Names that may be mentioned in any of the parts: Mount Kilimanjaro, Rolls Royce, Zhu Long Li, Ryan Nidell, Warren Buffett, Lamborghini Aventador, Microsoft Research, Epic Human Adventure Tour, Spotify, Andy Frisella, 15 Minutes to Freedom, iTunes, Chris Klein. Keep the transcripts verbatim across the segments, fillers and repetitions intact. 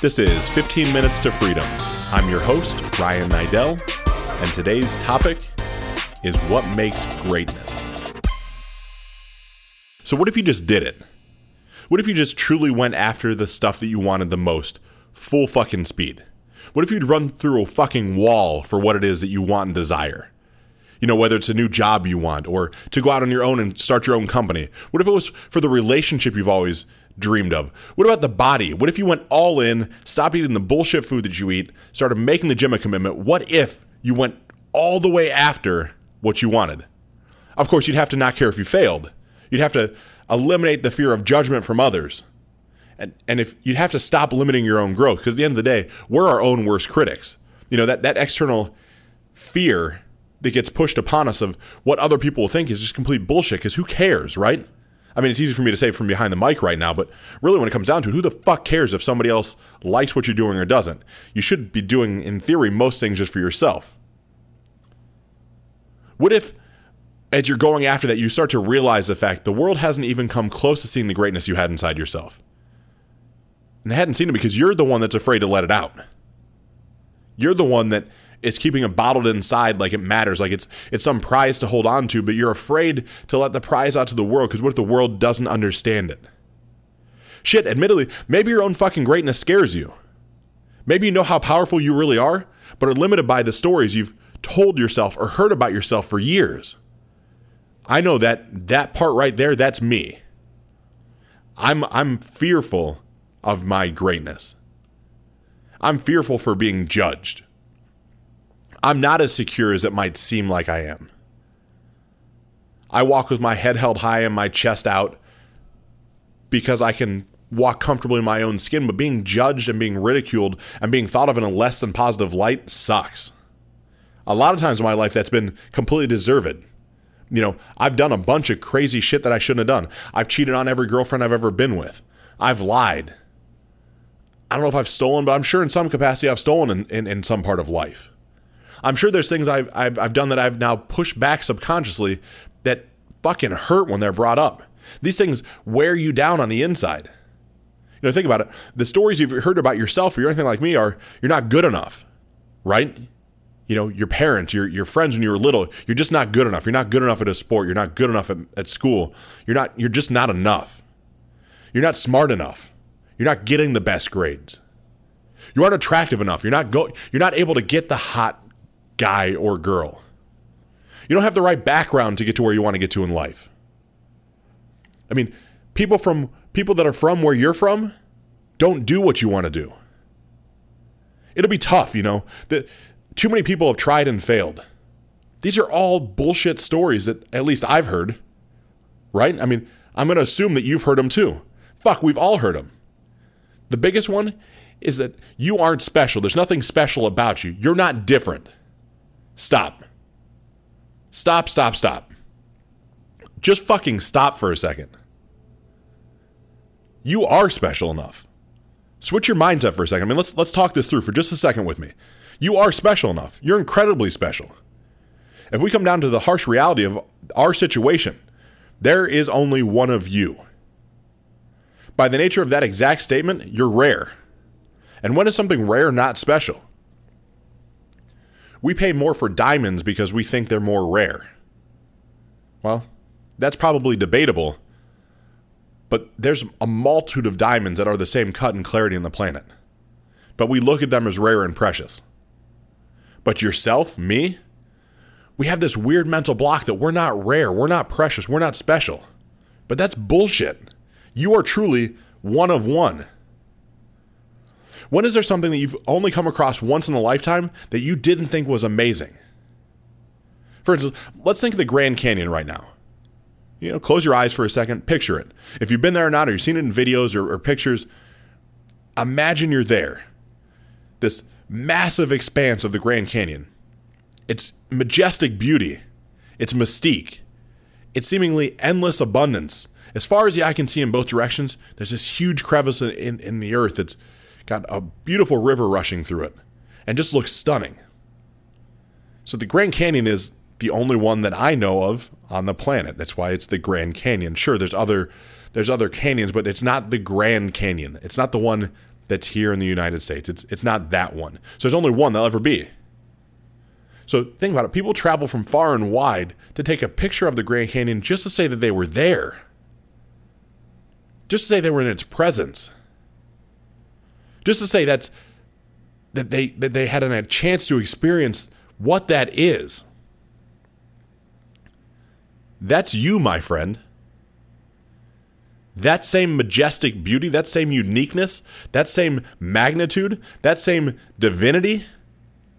This is fifteen Minutes to Freedom. I'm your host, Ryan Nidell, and today's topic is what makes greatness. So what if you just did it? What if you just truly went after the stuff that you wanted the most, full fucking speed? What if you'd run through a fucking wall for what it is that you want and desire? You know, whether it's a new job you want or to go out on your own and start your own company. What if it was for the relationship you've always dreamed of? What about the body? What if you went all in, stopped eating the bullshit food that you eat, started making the gym a commitment? What if you went all the way after what you wanted? Of course, you'd have to not care if you failed. You'd have to eliminate the fear of judgment from others. And and if you'd have to stop limiting your own growth, because at the end of the day, we're our own worst critics. You know, that, that external fear that gets pushed upon us of what other people will think is just complete bullshit, because who cares, right? I mean, it's easy for me to say from behind the mic right now, but really when it comes down to it, who the fuck cares if somebody else likes what you're doing or doesn't? You should be doing, in theory, most things just for yourself. What if, as you're going after that, you start to realize the fact the world hasn't even come close to seeing the greatness you had inside yourself? And they hadn't seen it because you're the one that's afraid to let it out. You're the one that is keeping it bottled inside like it matters, like it's it's some prize to hold on to, but you're afraid to let the prize out to the world because what if the world doesn't understand it? Shit, admittedly, maybe your own fucking greatness scares you. Maybe you know how powerful you really are, but are limited by the stories you've told yourself or heard about yourself for years. I know that that part right there, that's me. I'm I'm fearful of my greatness. I'm fearful for being judged. I'm not as secure as it might seem like I am. I walk with my head held high and my chest out because I can walk comfortably in my own skin, but being judged and being ridiculed and being thought of in a less than positive light sucks. A lot of times in my life, that's been completely deserved. You know, I've done a bunch of crazy shit that I shouldn't have done. I've cheated on every girlfriend I've ever been with. I've lied. I don't know if I've stolen, but I'm sure in some capacity I've stolen in, in, in some part of life. I'm sure there's things I've, I've I've done that I've now pushed back subconsciously that fucking hurt when they're brought up. These things wear you down on the inside. You know, think about it. The stories you've heard about yourself or you're anything like me are you're not good enough, right? You know, your parents, your your friends when you were little, you're just not good enough. You're not good enough at a sport. You're not good enough at, at school. You're not. You're just not enough. You're not smart enough. You're not getting the best grades. You aren't attractive enough. You're not go. You're not able to get the hot guy or girl. You don't have the right background to get to where you want to get to in life. I mean, people from people that are from where you're from don't do what you want to do. It'll be tough, you know. The, too many people have tried and failed. These are all bullshit stories that at least I've heard, right? I mean, I'm going to assume that you've heard them too. Fuck, we've all heard them. The biggest one is that you aren't special. There's nothing special about you. You're not different. Stop. Stop, stop, stop. Just fucking stop for a second. You are special enough. Switch your mindset for a second. I mean, let's let's talk this through for just a second with me. You are special enough. You're incredibly special. If we come down to the harsh reality of our situation, there is only one of you. By the nature of that exact statement, you're rare. And when is something rare not special? We pay more for diamonds because we think they're more rare. Well, that's probably debatable, but there's a multitude of diamonds that are the same cut and clarity on the planet. But we look at them as rare and precious. But yourself, me, we have this weird mental block that we're not rare, we're not precious, we're not special. But that's bullshit. You are truly one of one. When is there something that you've only come across once in a lifetime that you didn't think was amazing? For instance, let's think of the Grand Canyon right now. You know, close your eyes for a second, picture it. If you've been there or not, or you've seen it in videos or, or pictures, imagine you're there. This massive expanse of the Grand Canyon. Its majestic beauty, its mystique, its seemingly endless abundance. As far as the eye can see in both directions, there's this huge crevice in, in, in the earth that's got a beautiful river rushing through it and just looks stunning. So the Grand Canyon is the only one that I know of on the planet. That's why it's the Grand Canyon. Sure, there's other there's other canyons, but it's not the Grand Canyon. It's not the one that's here in the United States. It's it's not that one. So there's only one that'll ever be. So think about it. People travel from far and wide to take a picture of the Grand Canyon just to say that they were there. Just to say they were in its presence. Just to say that's that they that they hadn't had a chance to experience what that is. That's you, my friend. That same majestic beauty, that same uniqueness, that same magnitude, that same divinity,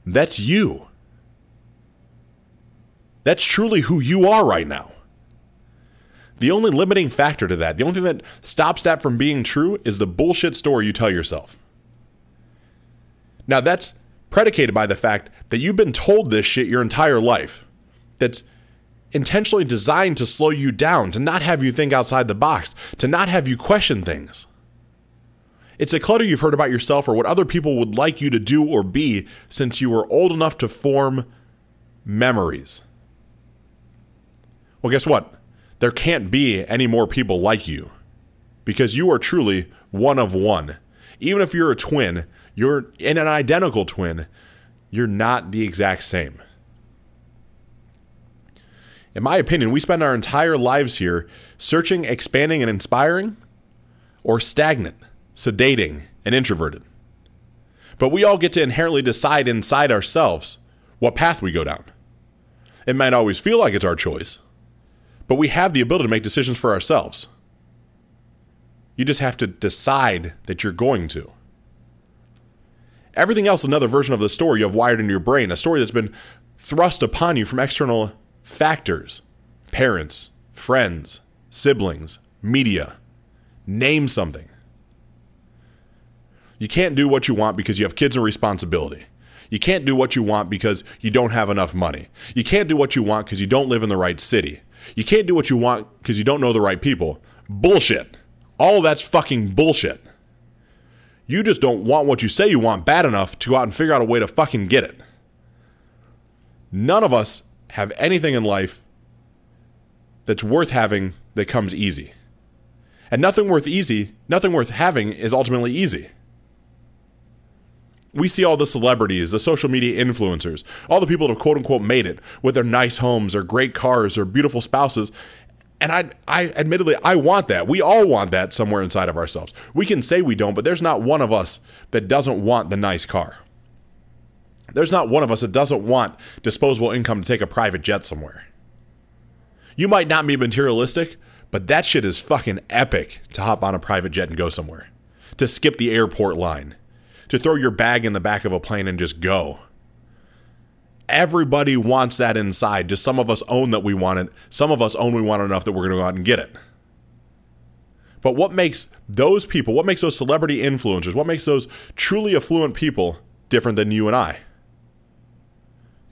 that's you. That's truly who you are right now. The only limiting factor to that, the only thing that stops that from being true is the bullshit story you tell yourself. Now, that's predicated by the fact that you've been told this shit your entire life. That's intentionally designed to slow you down, to not have you think outside the box, to not have you question things. It's a clutter you've heard about yourself or what other people would like you to do or be since you were old enough to form memories. Well, guess what? There can't be any more people like you because you are truly one of one. Even if you're a twin, you're in an identical twin, you're not the exact same. In my opinion, we spend our entire lives here searching, expanding, and inspiring, or stagnant, sedating, and introverted. But we all get to inherently decide inside ourselves what path we go down. It might always feel like it's our choice, but we have the ability to make decisions for ourselves. You just have to decide that you're going to. Everything else is another version of the story you have wired into your brain, a story that's been thrust upon you from external factors, parents, friends, siblings, media. Name something. You can't do what you want because you have kids and responsibility. You can't do what you want because you don't have enough money. You can't do what you want because you don't live in the right city. You can't do what you want because you don't know the right people. Bullshit. All that's fucking bullshit. You just don't want what you say you want bad enough to go out and figure out a way to fucking get it. None of us have anything in life that's worth having that comes easy. And nothing worth easy, nothing worth having is ultimately easy. We see all the celebrities, the social media influencers, all the people that have quote-unquote made it with their nice homes or great cars or beautiful spouses. And I, I admittedly, I want that. We all want that somewhere inside of ourselves. We can say we don't, but there's not one of us that doesn't want the nice car. There's not one of us that doesn't want disposable income to take a private jet somewhere. You might not be materialistic, but that shit is fucking epic to hop on a private jet and go somewhere. To skip the airport line. To throw your bag in the back of a plane and just go. Everybody wants that inside. Just some of us own that we want it. Some of us own we want it enough that we're going to go out and get it. But what makes those people, what makes those celebrity influencers, what makes those truly affluent people different than you and I?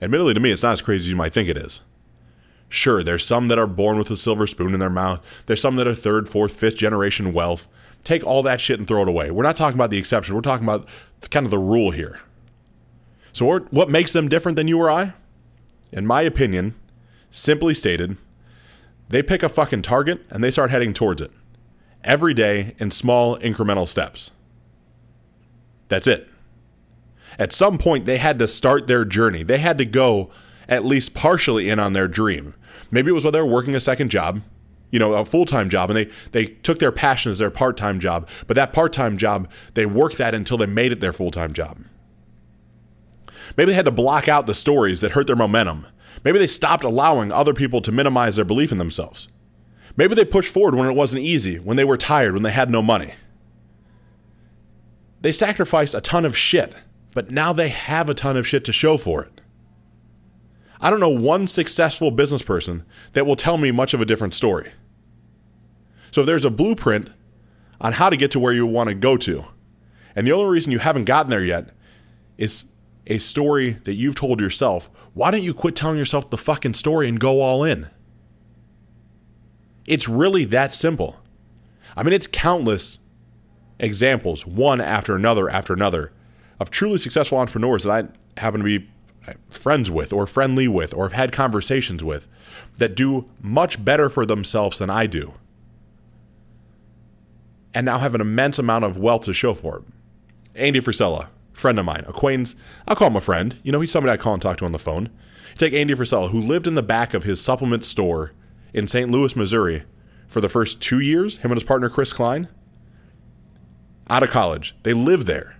Admittedly, to me, it's not as crazy as you might think it is. Sure, there's some that are born with a silver spoon in their mouth. There's some that are third, fourth, fifth generation wealth. Take all that shit and throw it away. We're not talking about the exception. We're talking about kind of the rule here. So what makes them different than you or I? In my opinion, simply stated, they pick a fucking target and they start heading towards it. Every day in small incremental steps. That's it. At some point, they had to start their journey. They had to go at least partially in on their dream. Maybe it was while they were working a second job, you know, a full-time job, and they, they took their passion as their part-time job. But that part-time job, they worked that until they made it their full-time job. Maybe they had to block out the stories that hurt their momentum. Maybe they stopped allowing other people to minimize their belief in themselves. Maybe they pushed forward when it wasn't easy, when they were tired, when they had no money. They sacrificed a ton of shit. But now they have a ton of shit to show for it. I don't know one successful business person that will tell me much of a different story. So if there's a blueprint on how to get to where you want to go to, and the only reason you haven't gotten there yet is a story that you've told yourself, why don't you quit telling yourself the fucking story and go all in? It's really that simple. I mean, it's countless examples, one after another after another, of truly successful entrepreneurs that I happen to be friends with or friendly with or have had conversations with that do much better for themselves than I do and now have an immense amount of wealth to show for it. Andy Frisella, friend of mine, acquaintance. I'll call him a friend. You know, he's somebody I call and talk to on the phone. Take Andy Frisella, who lived in the back of his supplement store in Saint Louis, Missouri, for the first two years, him and his partner, Chris Klein, out of college. They lived there.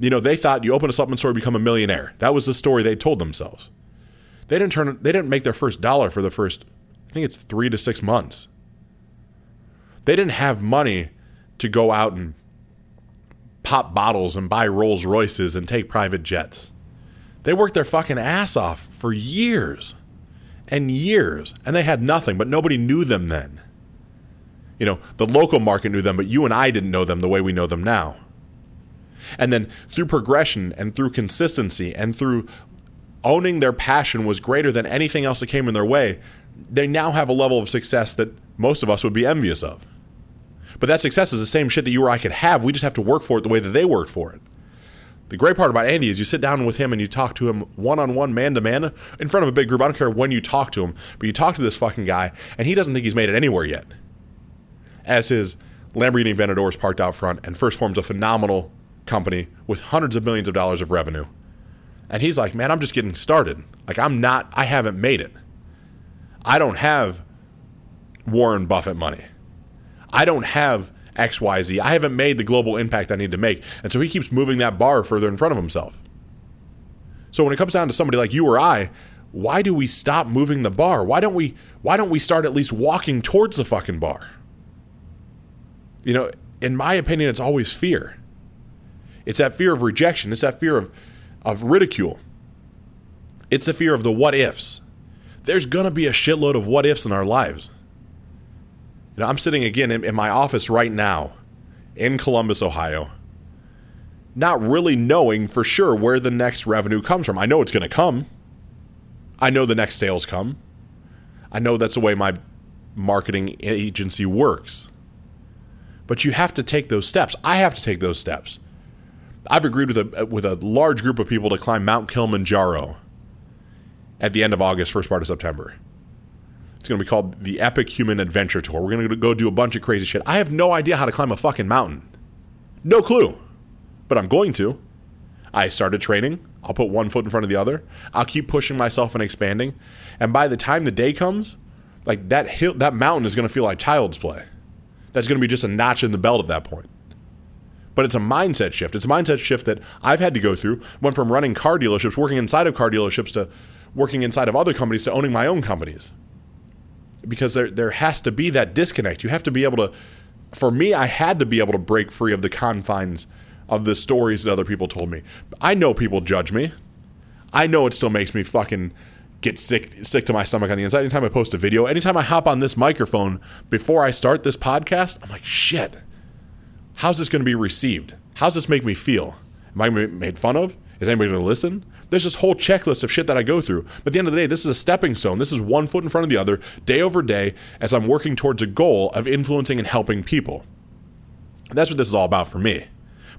You know, they thought you open a supplement store, become a millionaire. That was the story they told themselves. They didn't turn. They didn't make their first dollar for the first, I think it's three to six months. They didn't have money to go out and pop bottles and buy Rolls Royces and take private jets. They worked their fucking ass off for years and years, and they had nothing, but nobody knew them then. You know, the local market knew them, but you and I didn't know them the way we know them now. And then through progression and through consistency and through owning their passion was greater than anything else that came in their way, they now have a level of success that most of us would be envious of. But that success is the same shit that you or I could have. We just have to work for it the way that they worked for it. The great part about Andy is you sit down with him and you talk to him one-on-one, man-to-man, in front of a big group. I don't care when you talk to him, but you talk to this fucking guy, and he doesn't think he's made it anywhere yet. As his Lamborghini Aventador is parked out front, and First Form's a phenomenal company with hundreds of millions of dollars of revenue. And he's like, man, I'm just getting started. Like, I'm not, I haven't made it. I don't have Warren Buffett money. I don't have X Y Z. I haven't made the global impact I need to make. And so he keeps moving that bar further in front of himself. So when it comes down to somebody like you or I, why do we stop moving the bar? Why don't we, why don't we start at least walking towards the fucking bar? You know, in my opinion, it's always fear. It's that fear of rejection. It's that fear of, of ridicule. It's the fear of the what ifs. There's going to be a shitload of what ifs in our lives. You know, I'm sitting again in, in my office right now in Columbus, Ohio, not really knowing for sure where the next revenue comes from. I know it's going to come. I know the next sales come. I know that's the way my marketing agency works. But you have to take those steps. I have to take those steps. I've agreed with a with a large group of people to climb Mount Kilimanjaro at the end of August, first part of September. It's going to be called the Epic Human Adventure Tour. We're going to go do a bunch of crazy shit. I have no idea how to climb a fucking mountain. No clue. But I'm going to. I started training. I'll put one foot in front of the other. I'll keep pushing myself and expanding. And by the time the day comes, like that hill, that mountain is going to feel like child's play. That's going to be just a notch in the belt at that point. But it's a mindset shift. It's a mindset shift that I've had to go through. Went from running car dealerships, working inside of car dealerships, to working inside of other companies, to owning my own companies. Because there there has to be that disconnect. You have to be able to, for me, I had to be able to break free of the confines of the stories that other people told me. I know people judge me. I know it still makes me fucking get sick sick to my stomach on the inside. Anytime I post a video, anytime I hop on this microphone before I start this podcast, I'm like, shit, how's this going to be received? How's this make me feel? Am I going to be made fun of? Is anybody going to listen? There's this whole checklist of shit that I go through. But at the end of the day, this is a stepping stone. This is one foot in front of the other, day over day, as I'm working towards a goal of influencing and helping people. That's what this is all about for me.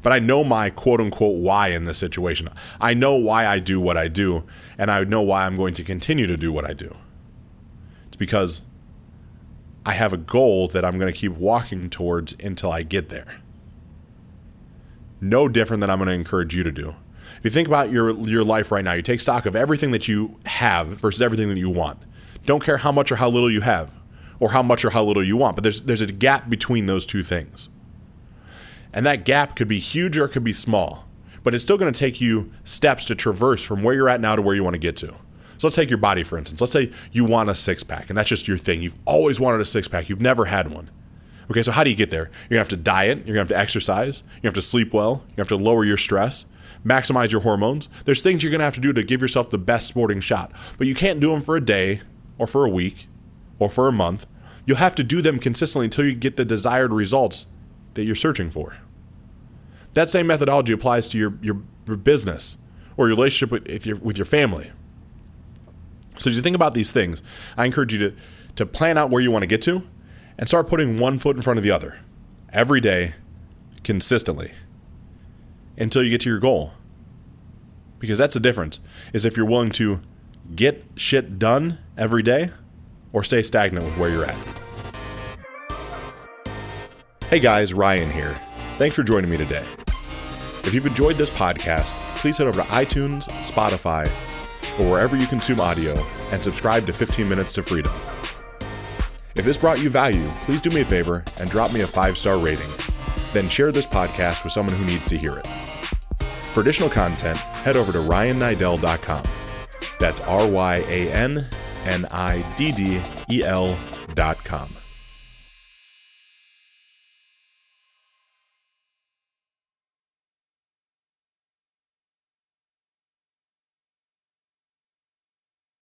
But I know my quote-unquote why in this situation. I know why I do what I do, and I know why I'm going to continue to do what I do. It's because I have a goal that I'm going to keep walking towards until I get there. No different than I'm going to encourage you to do. If you think about your your life right now, you take stock of everything that you have versus everything that you want. Don't care how much or how little you have, or how much or how little you want, but there's there's a gap between those two things. And that gap could be huge or it could be small, but it's still going to take you steps to traverse from where you're at now to where you want to get to. So let's take your body, for instance. Let's say you want a six-pack, and that's just your thing. You've always wanted a six-pack. You've never had one. Okay, so how do you get there? You're going to have to diet. You're going to have to exercise. You have to sleep well. You have to lower your stress. Maximize your hormones. There's things you're going to have to do to give yourself the best sporting shot, but you can't do them for a day or for a week or for a month. You'll have to do them consistently until you get the desired results that you're searching for. That same methodology applies to your, your, your business or your relationship with, if you're, with your family. So as you think about these things, I encourage you to, to plan out where you want to get to and start putting one foot in front of the other every day consistently, until you get to your goal. Because that's the difference, is if you're willing to get shit done every day or stay stagnant with where you're at. Hey guys, Ryan here. Thanks for joining me today. If you've enjoyed this podcast, please head over to iTunes, Spotify, or wherever you consume audio and subscribe to fifteen minutes to Freedom. If this brought you value, please do me a favor and drop me a five-star rating. Then share this podcast with someone who needs to hear it. For additional content, head over to ryan nidell dot com. That's R Y A N N I D D E L dot com.